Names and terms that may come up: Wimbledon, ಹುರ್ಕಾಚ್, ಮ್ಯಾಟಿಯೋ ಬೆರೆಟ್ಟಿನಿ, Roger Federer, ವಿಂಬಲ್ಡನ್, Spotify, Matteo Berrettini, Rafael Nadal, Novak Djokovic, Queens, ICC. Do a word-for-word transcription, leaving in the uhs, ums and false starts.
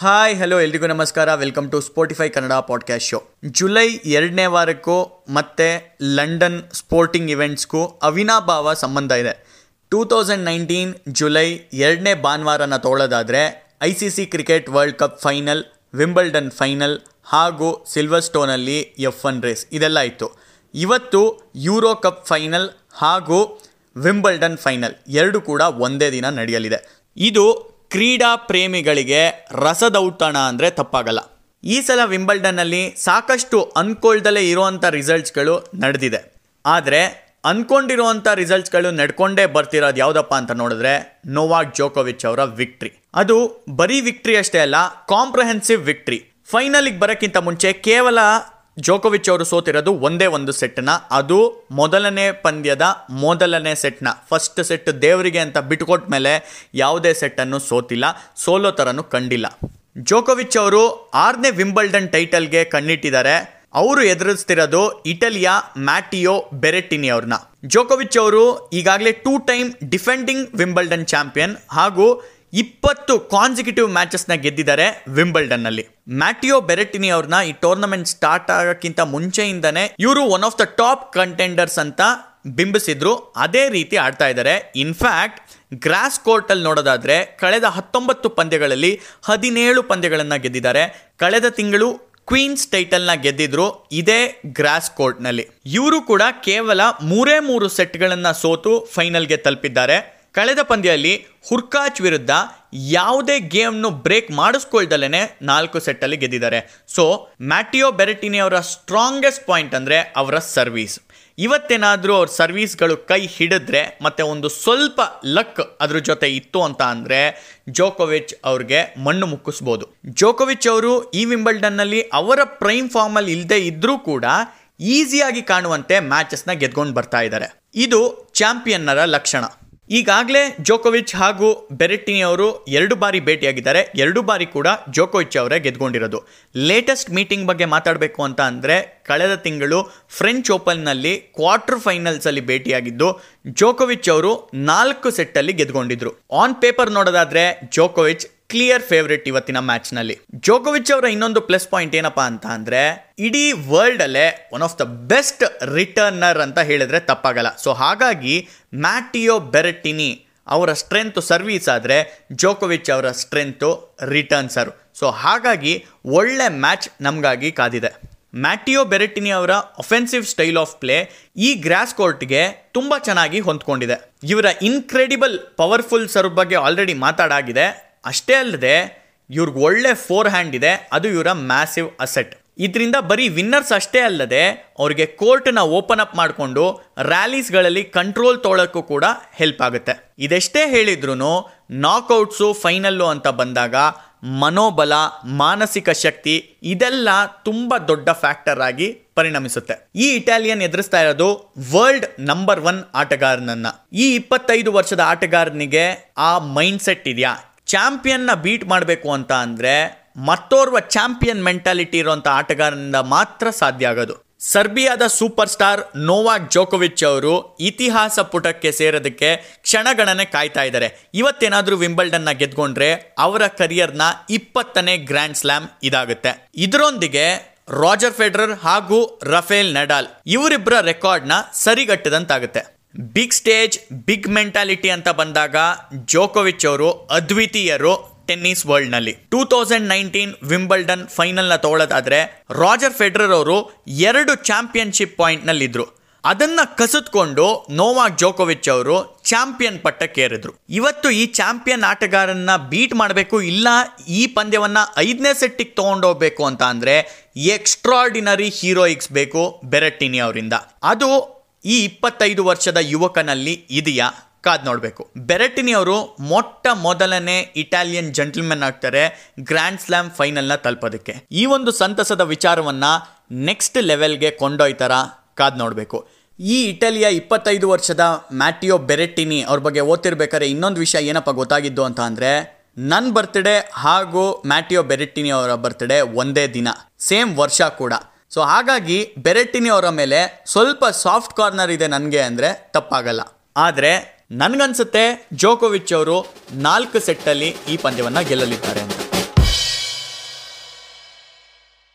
Hi hello ಎಲ್ರಿಗೂ ನಮಸ್ಕಾರ. Welcome to Spotify Kannada podcast show. July ಎರಡನೇ ವಾರಕ್ಕೂ ಮತ್ತು ಲಂಡನ್ ಸ್ಪೋರ್ಟಿಂಗ್ ಇವೆಂಟ್ಸ್ಗೂ ಅವಿನಾಭಾವ ಸಂಬಂಧ ಇದೆ. ಟೂ ತೌಸಂಡ್ ನೈನ್ಟೀನ್ ಜುಲೈ ಎರಡನೇ ಭಾನುವಾರನ ತೋಳೋದಾದರೆ I C C cricket world cup final, ವಿಂಬಲ್ಡನ್ final ಹಾಗೂ ಸಿಲ್ವರ್ ಸ್ಟೋನಲ್ಲಿ ಎಫ್ ಒನ್ ರೇಸ್ ಇದೆಲ್ಲ ಇತ್ತು. ಇವತ್ತು ಯೂರೋ ಕಪ್ ಫೈನಲ್ ಹಾಗೂ ವಿಂಬಲ್ಡನ್ ಫೈನಲ್ ಎರಡು ಕೂಡ ಒಂದೇ ದಿನ ನಡೆಯಲಿದೆ. ಇದು ಕ್ರೀಡಾ ಪ್ರೇಮಿಗಳಿಗೆ ರಸದೌತಣ ಅಂದರೆ ತಪ್ಪಾಗಲ್ಲ. ಈ ಸಲ ವಿಂಬಲ್ಡನ್ನಲ್ಲಿ ಸಾಕಷ್ಟು ಅಂದ್ಕೊಳ್ದಲ್ಲೇ ಇರುವಂಥ ರಿಸಲ್ಟ್ಸ್ಗಳು ನಡೆದಿದೆ. ಆದರೆ ಅಂದ್ಕೊಂಡಿರುವಂಥ ರಿಸಲ್ಟ್ಸ್ಗಳು ನಡ್ಕೊಂಡೇ ಬರ್ತಿರೋದು ಯಾವುದಪ್ಪ ಅಂತ ನೋಡಿದ್ರೆ ನೊವಾಕ್ ಜೋಕೋವಿಚ್ ಅವರ ವಿಕ್ಟ್ರಿ. ಅದು ಬರೀ ವಿಕ್ಟ್ರಿ ಅಷ್ಟೇ ಅಲ್ಲ, ಕಾಂಪ್ರಹೆನ್ಸಿವ್ ವಿಕ್ಟ್ರಿ. ಫೈನಲಿಗೆ ಬರೋಕ್ಕಿಂತ ಮುಂಚೆ ಕೇವಲ ಜೋಕೋವಿಚ್ ಅವರು ಸೋತಿರೋದು ಒಂದೇ ಒಂದು ಸೆಟ್ನ, ಅದು ಮೊದಲನೇ ಪಂದ್ಯದ ಮೊದಲನೇ ಸೆಟ್ನ. ಫಸ್ಟ್ ಸೆಟ್ ದೇವರಿಗೆ ಅಂತ ಬಿಟ್ಟುಕೊಟ್ಟ ಮೇಲೆ ಯಾವುದೇ ಸೆಟ್ಟನ್ನು ಸೋತಿಲ್ಲ, ಸೋಲೋ ಥರನೂ ಕಂಡಿಲ್ಲ. ಜೋಕೋವಿಚ್ ಅವರು ಆರನೇ ವಿಂಬಲ್ಡನ್ ಟೈಟಲ್ಗೆ ಕಣ್ಣಿಟ್ಟಿದ್ದಾರೆ. ಅವರು ಎದುರಿಸ್ತಿರೋದು ಇಟಲಿಯ ಮ್ಯಾಟಿಯೋ ಬೆರೆಟ್ಟಿನಿ ಅವ್ರನ್ನ. ಜೋಕೋವಿಚ್ ಅವರು ಈಗಾಗಲೇ two time defending ವಿಂಬಲ್ಡನ್ champion ಹಾಗೂ ಇಪ್ಪತ್ತು ಕಾನ್ಸಿಕ್ಯೂಟಿವ್ ಮ್ಯಾಚಸ್ನ ಗೆದ್ದಿದ್ದಾರೆ ವಿಂಬಲ್ಡನ್ನಲ್ಲಿ. ಮ್ಯಾಟಿಯೋ ಬೆರೆಟ್ಟಿನಿ ಅವ್ರನ್ನ ಈ ಟೂರ್ನಮೆಂಟ್ ಸ್ಟಾರ್ಟ್ ಆಗೋಕ್ಕಿಂತ ಮುಂಚೆಯಿಂದನೇ ಇವರು one of the top contenders ಅಂತ ಬಿಂಬಿಸಿದ್ರು. ಅದೇ ರೀತಿ ಆಡ್ತಾ ಇದ್ದಾರೆ. ಇನ್ಫ್ಯಾಕ್ಟ್ ಗ್ರಾಸ್ ಕೋರ್ಟಲ್ಲಿ ನೋಡೋದಾದರೆ ಕಳೆದ ಹತ್ತೊಂಬತ್ತು ಪಂದ್ಯಗಳಲ್ಲಿ ಹದಿನೇಳು ಪಂದ್ಯಗಳನ್ನು ಗೆದ್ದಿದ್ದಾರೆ. ಕಳೆದ ತಿಂಗಳು ಕ್ವೀನ್ಸ್ ಟೈಟಲ್ನ ಗೆದ್ದಿದ್ರು ಇದೇ ಗ್ರಾಸ್ ಕೋರ್ಟ್ನಲ್ಲಿ. ಇವರು ಕೂಡ ಕೇವಲ ಮೂರೇ ಮೂರು ಸೆಟ್ಗಳನ್ನು ಸೋತು ಫೈನಲ್ಗೆ ತಲುಪಿದ್ದಾರೆ. ಕಳೆದ ಪಂದ್ಯದಲ್ಲಿ ಹುರ್ಕಾಚ್ ವಿರುದ್ಧ ಯಾವುದೇ ಗೇಮ್ನು ಬ್ರೇಕ್ ಮಾಡಿಸ್ಕೊಳ್ದಲೇ ನಾಲ್ಕು ಸೆಟ್ಟಲ್ಲಿ ಗೆದ್ದಿದ್ದಾರೆ. ಸೊ ಮ್ಯಾಟಿಯೋ ಬೆರೆಟ್ಟಿನಿ ಅವರ ಸ್ಟ್ರಾಂಗೆಸ್ಟ್ ಪಾಯಿಂಟ್ ಅಂದರೆ ಅವರ ಸರ್ವೀಸ್. ಇವತ್ತೇನಾದರೂ ಅವ್ರ ಸರ್ವೀಸ್ಗಳು ಕೈ ಹಿಡಿದ್ರೆ ಮತ್ತು ಒಂದು ಸ್ವಲ್ಪ ಲಕ್ ಅದ್ರ ಜೊತೆ ಇತ್ತು ಅಂತ ಅಂದರೆ ಜೋಕೋವಿಚ್ ಅವ್ರಿಗೆ ಮಣ್ಣು ಮುಕ್ಕಿಸ್ಬೋದು. ಜೋಕೋವಿಚ್ ಅವರು ಈ ವಿಂಬಲ್ಡನ್ನಲ್ಲಿ ಅವರ ಪ್ರೈಮ್ ಫಾರ್ಮಲ್ಲಿ ಇಲ್ಲದೆ ಇದ್ದರೂ ಕೂಡ ಈಸಿಯಾಗಿ ಕಾಣುವಂತೆ ಮ್ಯಾಚಸ್ನ ಗೆದ್ಕೊಂಡು ಬರ್ತಾ ಇದ್ದಾರೆ. ಇದು ಚಾಂಪಿಯನ್ನರ ಲಕ್ಷಣ. ಈಗಾಗಲೇ ಜೋಕೋವಿಚ್ ಹಾಗೂ ಬೆರೆಟ್ಟಿನಿ ಅವರು ಎರಡು ಬಾರಿ ಭೇಟಿಯಾಗಿದ್ದಾರೆ. ಎರಡು ಬಾರಿ ಕೂಡ ಜೋಕೋವಿಚ್ ಅವರೇ ಗೆದ್ಕೊಂಡಿರೋದು. ಲೇಟೆಸ್ಟ್ ಮೀಟಿಂಗ್ ಬಗ್ಗೆ ಮಾತಾಡಬೇಕು ಅಂತ ಅಂದರೆ ಕಳೆದ ತಿಂಗಳು ಫ್ರೆಂಚ್ ಓಪನ್ನಲ್ಲಿ ಕ್ವಾರ್ಟರ್ ಫೈನಲ್ಸಲ್ಲಿ ಭೇಟಿಯಾಗಿದ್ದು ಜೋಕೋವಿಚ್ ಅವರು ನಾಲ್ಕು ಸೆಟ್ಟಲ್ಲಿ ಗೆದ್ಕೊಂಡಿದ್ರು. ಆನ್ ಪೇಪರ್ ನೋಡೋದಾದರೆ ಜೋಕೋವಿಚ್ ಕ್ಲಿಯರ್ ಫೇವ್ರೇಟ್ ಇವತ್ತಿನ ಮ್ಯಾಚ್ನಲ್ಲಿ. ಜೋಕೋವಿಚ್ ಅವರ ಇನ್ನೊಂದು ಪ್ಲಸ್ ಪಾಯಿಂಟ್ ಏನಪ್ಪಾ ಅಂತ ಅಂದರೆ ಇಡೀ ವರ್ಲ್ಡಲ್ಲೇ one of the best returner ಅಂತ ಹೇಳಿದ್ರೆ ತಪ್ಪಾಗಲ್ಲ. ಸೊ ಹಾಗಾಗಿ ಮ್ಯಾಟಿಯೋ ಬೆರೆಟ್ಟಿನಿ ಅವರ ಸ್ಟ್ರೆಂತ್ ಸರ್ವೀಸ್ ಆದರೆ ಜೋಕೋವಿಚ್ ಅವರ ಸ್ಟ್ರೆಂತು ರಿಟರ್ನ್ಸರು. ಸೊ ಹಾಗಾಗಿ ಒಳ್ಳೆ ಮ್ಯಾಚ್ ನಮಗಾಗಿ ಕಾದಿದೆ. ಮ್ಯಾಟಿಯೋ ಬೆರೆಟ್ಟಿನಿ ಅವರ ಅಫೆನ್ಸಿವ್ ಸ್ಟೈಲ್ ಆಫ್ ಪ್ಲೇ ಈ ಗ್ರಾಸ್ ಕೋರ್ಟ್ಗೆ ತುಂಬ ಚೆನ್ನಾಗಿ ಹೊಂದ್ಕೊಂಡಿದೆ. ಇವರ ಇನ್ಕ್ರೆಡಿಬಲ್ ಪವರ್ಫುಲ್ ಸರ್ವ್ ಬಗ್ಗೆ ಆಲ್ರೆಡಿ ಮಾತಾಡಾಗಿದೆ. ಅಷ್ಟೇ ಅಲ್ಲದೆ ಇವ್ರಿಗೆ ಒಳ್ಳೆ ಫೋರ್ ಹ್ಯಾಂಡ್ ಇದೆ, ಅದು ಇವರ ಮ್ಯಾಸಿವ್ ಅಸೆಟ್. ಇದರಿಂದ ಬರೀ ವಿನ್ನರ್ಸ್ ಅಷ್ಟೇ ಅಲ್ಲದೆ ಅವ್ರಿಗೆ ಕೋರ್ಟ್ನ ಓಪನ್ ಅಪ್ ಮಾಡಿಕೊಂಡು ರ್ಯಾಲೀಸ್ಗಳಲ್ಲಿ ಕಂಟ್ರೋಲ್ ತೊಗೊಳಕ್ಕೂ ಕೂಡ ಹೆಲ್ಪ್ ಆಗುತ್ತೆ. ಇದೆಷ್ಟೇ ಹೇಳಿದ್ರು ನಾಕೌಟ್ಸು ಫೈನಲ್ಲು ಅಂತ ಬಂದಾಗ ಮನೋಬಲ, ಮಾನಸಿಕ ಶಕ್ತಿ ಇದೆಲ್ಲ ತುಂಬ ದೊಡ್ಡ ಫ್ಯಾಕ್ಟರ್ ಆಗಿ ಪರಿಣಮಿಸುತ್ತೆ. ಈ ಇಟಾಲಿಯನ್ ಎದುರಿಸ್ತಾ ಇರೋದು ವರ್ಲ್ಡ್ ನಂಬರ್ ಒನ್ ಆಟಗಾರನನ್ನ. ಈ ಇಪ್ಪತ್ತೈದು ವರ್ಷದ ಆಟಗಾರನಿಗೆ ಆ ಮೈಂಡ್ ಸೆಟ್ ಇದೆಯಾ? ಚಾಂಪಿಯನ್ನ ಬೀಟ್ ಮಾಡಬೇಕು ಅಂತ ಅಂದರೆ ಮತ್ತೋರ್ವ ಚಾಂಪಿಯನ್ ಮೆಂಟಾಲಿಟಿ ಇರುವಂಥ ಆಟಗಾರನಿಂದ ಮಾತ್ರ ಸಾಧ್ಯ ಆಗೋದು. ಸರ್ಬಿಯಾದ ಸೂಪರ್ ಸ್ಟಾರ್ ನೊವಾಕ್ ಜೋಕೋವಿಚ್ ಅವರು ಇತಿಹಾಸ ಪುಟಕ್ಕೆ ಸೇರೋದಕ್ಕೆ ಕ್ಷಣಗಣನೆ ಕಾಯ್ತಾ ಇದ್ದಾರೆ. ಇವತ್ತೇನಾದರೂ ವಿಂಬಲ್ಡನ್ನ ಗೆದ್ಕೊಂಡ್ರೆ ಅವರ ಕರಿಯರ್ನ ಇಪ್ಪತ್ತನೇ ಗ್ರ್ಯಾಂಡ್ ಸ್ಲ್ಯಾಮ್ ಇದಾಗುತ್ತೆ. ಇದರೊಂದಿಗೆ ರಾಜರ್ ಫೆಡರರ್ ಹಾಗೂ ರಫೇಲ್ ನಡಾಲ್ ಇವರಿಬ್ಬರ ರೆಕಾರ್ಡ್ನ ಸರಿಗಟ್ಟದಂತಾಗುತ್ತೆ. ಬಿಗ್ ಸ್ಟೇಜ್, ಬಿಗ್ ಮೆಂಟಾಲಿಟಿ ಅಂತ ಬಂದಾಗ ಜೋಕೋವಿಚ್ ಅವರು ಅದ್ವಿತೀಯರು ಟೆನ್ನಿಸ್ ವರ್ಲ್ಡ್ನಲ್ಲಿ. ಟೂ ತೌಸಂಡ್ ನೈನ್ಟೀನ್ ವಿಂಬಲ್ಡನ್ ಫೈನಲ್ನ ತಗೊಳ್ಳೋದಾದರೆ ರಾಜರ್ ಫೆಡರರ್ ಅವರು ಎರಡು ಚಾಂಪಿಯನ್ಶಿಪ್ ಪಾಯಿಂಟ್ನಲ್ಲಿದ್ದರು. ಅದನ್ನು ಕಸಿದುಕೊಂಡು ನೊವಾಕ್ ಜೋಕೋವಿಚ್ ಅವರು ಚಾಂಪಿಯನ್ ಪಟ್ಟಕ್ಕೇರಿದ್ರು. ಇವತ್ತು ಈ ಚಾಂಪಿಯನ್ ಆಟಗಾರನ್ನ ಬೀಟ್ ಮಾಡಬೇಕು, ಇಲ್ಲ ಈ ಪಂದ್ಯವನ್ನು ಐದನೇ ಸೆಟ್ಟಿಗೆ ತೊಗೊಂಡೋಗ್ಬೇಕು ಅಂತ ಅಂದರೆ ಎಕ್ಸ್ಟ್ರಾರ್ಡಿನರಿ ಹೀರೋಯಿಕ್ಸ್ ಬೇಕು ಬೆರೆಟ್ಟಿನಿ ಅವರಿಂದ. ಅದು ಈ ಇಪ್ಪತ್ತೈದು ವರ್ಷದ ಯುವಕನಲ್ಲಿ ಇದೆಯಾ? ಕಾದ್ ನೋಡಬೇಕು. ಬೆರೆಟ್ಟಿನಿ ಅವರು ಮೊಟ್ಟ ಮೊದಲನೇ ಇಟಾಲಿಯನ್ ಜೆಂಟಲ್ಮೆನ್ ಆಗ್ತಾರೆ ಗ್ರ್ಯಾಂಡ್ ಸ್ಲ್ಯಾಮ್ ಫೈನಲ್ನ ತಲುಪೋದಕ್ಕೆ. ಈ ಒಂದು ಸಂತಸದ ವಿಚಾರವನ್ನು ನೆಕ್ಸ್ಟ್ ಲೆವೆಲ್ಗೆ ಕೊಂಡೊಯ್ತಾರ ಕಾದ್ ನೋಡಬೇಕು. ಈ ಇಟಲಿಯ ಇಪ್ಪತ್ತೈದು ವರ್ಷದ ಮ್ಯಾಟಿಯೋ ಬೆರೆಟ್ಟಿನಿ ಅವ್ರ ಬಗ್ಗೆ ಓದ್ತಿರ್ಬೇಕಾದ್ರೆ ಇನ್ನೊಂದು ವಿಷಯ ಏನಪ್ಪ ಗೊತ್ತಾಗಿದ್ದು ಅಂತ ಅಂದರೆ ನನ್ನ ಬರ್ತ್ಡೇ ಹಾಗೂ ಮ್ಯಾಟಿಯೋ ಬೆರೆಟ್ಟಿನಿ ಅವರ ಬರ್ತ್ಡೇ ಒಂದೇ ದಿನ, ಸೇಮ್ ವರ್ಷ ಕೂಡ. ಸೊ ಹಾಗಾಗಿ ಬೆರೆಟ್ಟಿನಿ ಅವರ ಮೇಲೆ ಸ್ವಲ್ಪ ಸಾಫ್ಟ್ ಕಾರ್ನರ್ ಇದೆ ನನಗೆ ಅಂದರೆ ತಪ್ಪಾಗಲ್ಲ. ಆದರೆ ನನಗನ್ಸುತ್ತೆ ಜೋಕೋವಿಚ್ ಅವರು ನಾಲ್ಕು ಸೆಟ್ಟಲ್ಲಿ ಈ ಪಂದ್ಯವನ್ನು ಗೆಲ್ಲಲಿದ್ದಾರೆ ಅಂತ.